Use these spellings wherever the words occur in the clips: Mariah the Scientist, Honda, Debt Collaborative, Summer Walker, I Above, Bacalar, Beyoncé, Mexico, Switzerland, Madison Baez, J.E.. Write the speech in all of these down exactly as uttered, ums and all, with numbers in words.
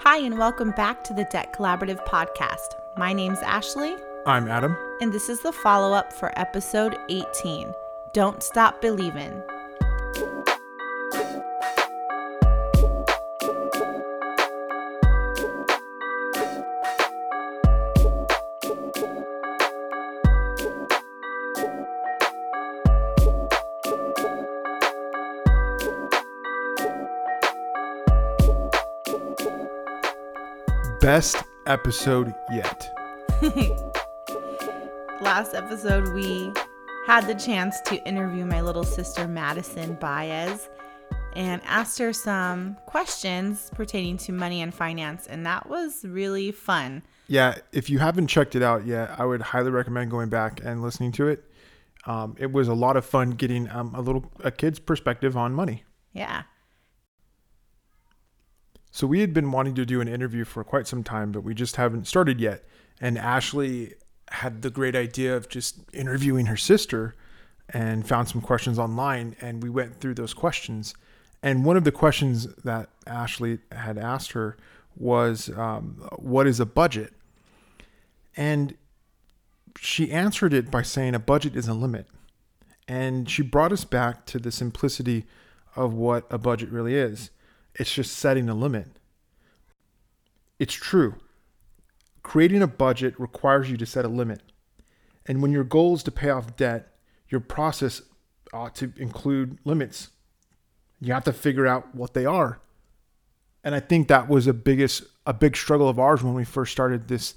Hi, and welcome back to the Debt Collaborative podcast. My name's Ashley. I'm Adam. And this is the follow-up for episode eighteen, Don't Stop Believin'. Best episode yet. Last episode, we had the chance to interview my little sister, Madison Baez, and asked her some questions pertaining to money and finance, and that was really fun. Yeah, if you haven't checked it out yet, I would highly recommend going back and listening to it. Um, it was a lot of fun getting um, a little a kid's perspective on money. Yeah. So we had been wanting to do an interview for quite some time, but we just haven't started yet. And Ashley had the great idea of just interviewing her sister and found some questions online. And we went through those questions. And one of the questions that Ashley had asked her was, um, what is a budget? And she answered it by saying a budget is a limit. And she brought us back to the simplicity of what a budget really is. It's just setting a limit. It's true. Creating a budget requires you to set a limit. And when your goal is to pay off debt, your process ought to include limits. You have to figure out what they are. And I think that was a biggest, a big struggle of ours when we first started this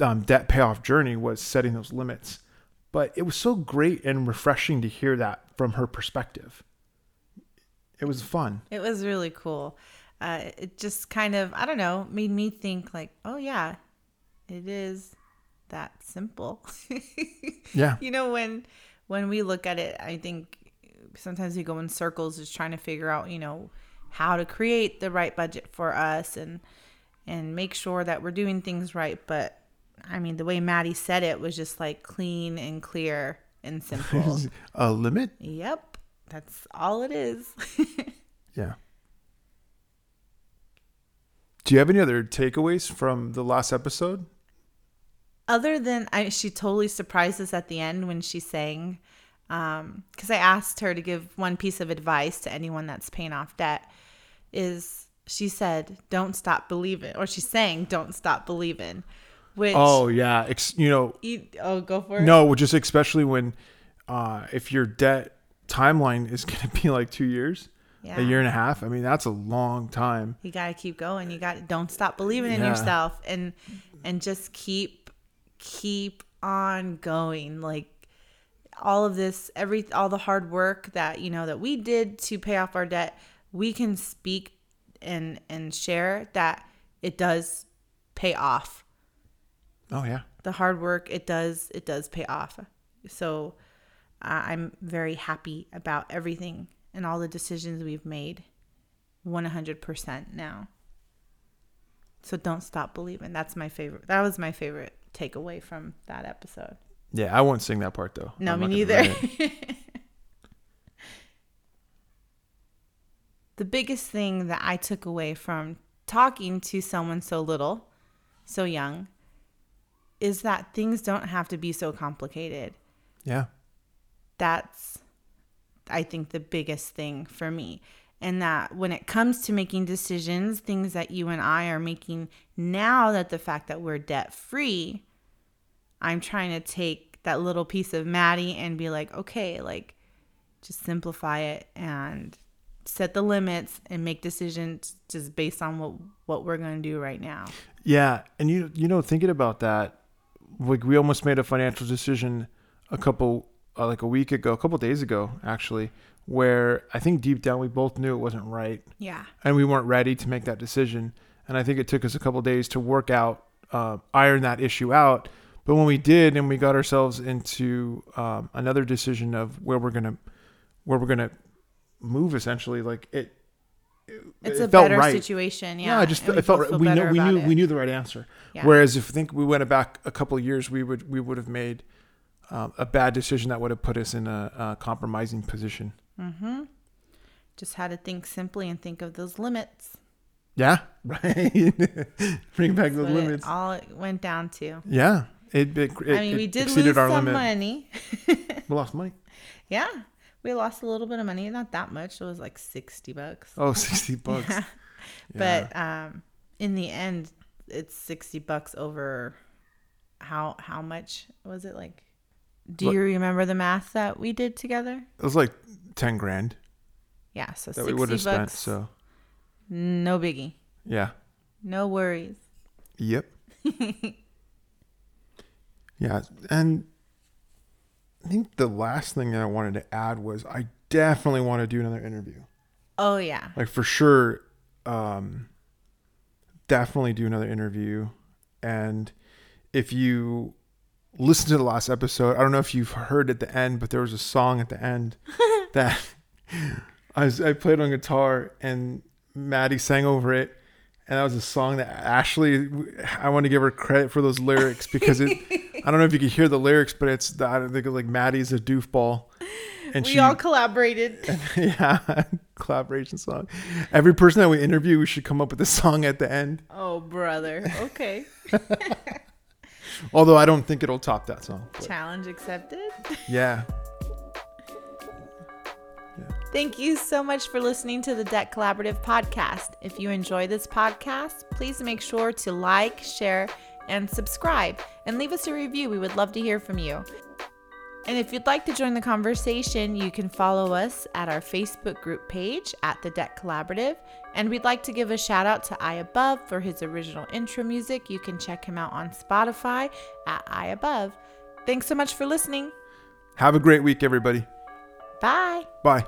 um, debt payoff journey, was setting those limits. But it was so great and refreshing to hear that from her perspective. It was fun. It was really cool. Uh, it just kind of, I don't know, made me think like, oh yeah, it is that simple. Yeah. You know, when when we look at it, I think sometimes we go in circles just trying to figure out, you know, how to create the right budget for us and and make sure that we're doing things right. But I mean, the way Maddie said it was just like clean and clear and simple. A limit? Yep. That's all it is. Yeah. Do you have any other takeaways from the last episode? Other than I, she totally surprised us at the end when she sang, um, because I asked her to give one piece of advice to anyone that's paying off debt. Is she said, "Don't stop believing," or she sang, "Don't stop believing." Which oh yeah, Ex- you know. You, oh, go for it. No, just especially when uh, if your debt timeline is going to be like two years, yeah. a year and a half. I mean, that's a long time. You got to keep going. You got to don't stop believing in yeah. yourself and, and just keep, keep on going. Like all of this, every, all the hard work that, you know, that we did to pay off our debt, we can speak and, and share that it does pay off. Oh yeah. The hard work, it does, it does pay off. So Uh, I'm very happy about everything and all the decisions we've made one hundred percent now. So don't stop believing. That's my favorite. That was my favorite takeaway from that episode. Yeah, I won't sing that part though. No, I'm me neither. The biggest thing that I took away from talking to someone so little, so young, is that things don't have to be so complicated. Yeah. That's, I think, the biggest thing for me. And that when it comes to making decisions, things that you and I are making now, that the fact that we're debt free, I'm trying to take that little piece of Maddie and be like, okay, like just simplify it and set the limits and make decisions just based on what, what we're going to do right now. Yeah. And you, you know, thinking about that, like we almost made a financial decision a couple Uh, like a week ago, a couple of days ago, actually, where I think deep down we both knew it wasn't right. Yeah. And we weren't ready to make that decision. And I think it took us a couple of days to work out, uh, iron that issue out. But when we did, and we got ourselves into um, another decision of where we're gonna, where we're gonna move, essentially, like it. it it's it a felt better right. situation. Yeah. Yeah. I just it felt right. we knew we knew it. we knew the right answer. Yeah. Whereas if I think we went back a couple of years, we would we would have made. Um, a bad decision that would have put us in a, a compromising position. Mm-hmm. Just had to think simply and think of those limits. Yeah, right. Bring back those limits. It all it went down to. Yeah, it. it, it I mean, it we did lose some limit. money. We lost money. Yeah, we lost a little bit of money. Not that much. It was like sixty bucks. Oh, sixty bucks. Yeah. Yeah. But um, in the end, it's sixty bucks over. How how much was it like? Do Look, you remember the math that we did together? It was like ten grand. Yeah, so that sixty we would have spent. So. No biggie. Yeah. No worries. Yep. Yeah. And I think the last thing that I wanted to add was I definitely want to do another interview. Oh, yeah. Like for sure. Um, definitely do another interview. And if you listen to the last episode, I don't know if you've heard at the end, but there was a song at the end that I, was, I played on guitar and Maddie sang over it, and that was a song that Ashley, I want to give her credit for those lyrics because it I don't know if you could hear the lyrics, but it's I don't think like Maddie's a doofball, and we she, all collaborated. Yeah, collaboration song. Every person that we interview, we should come up with a song at the end. Oh brother, okay. Although I don't think it'll top that song. But. Challenge accepted. Yeah. Thank you so much for listening to the Debt Collaborative podcast. If you enjoy this podcast, please make sure to like, share, and subscribe, and leave us a review. We would love to hear from you. And if you'd like to join the conversation, you can follow us at our Facebook group page at the Debt Collaborative. And we'd like to give a shout out to I Above for his original intro music. You can check him out on Spotify at I Above. Thanks so much for listening. Have a great week, everybody. Bye. Bye.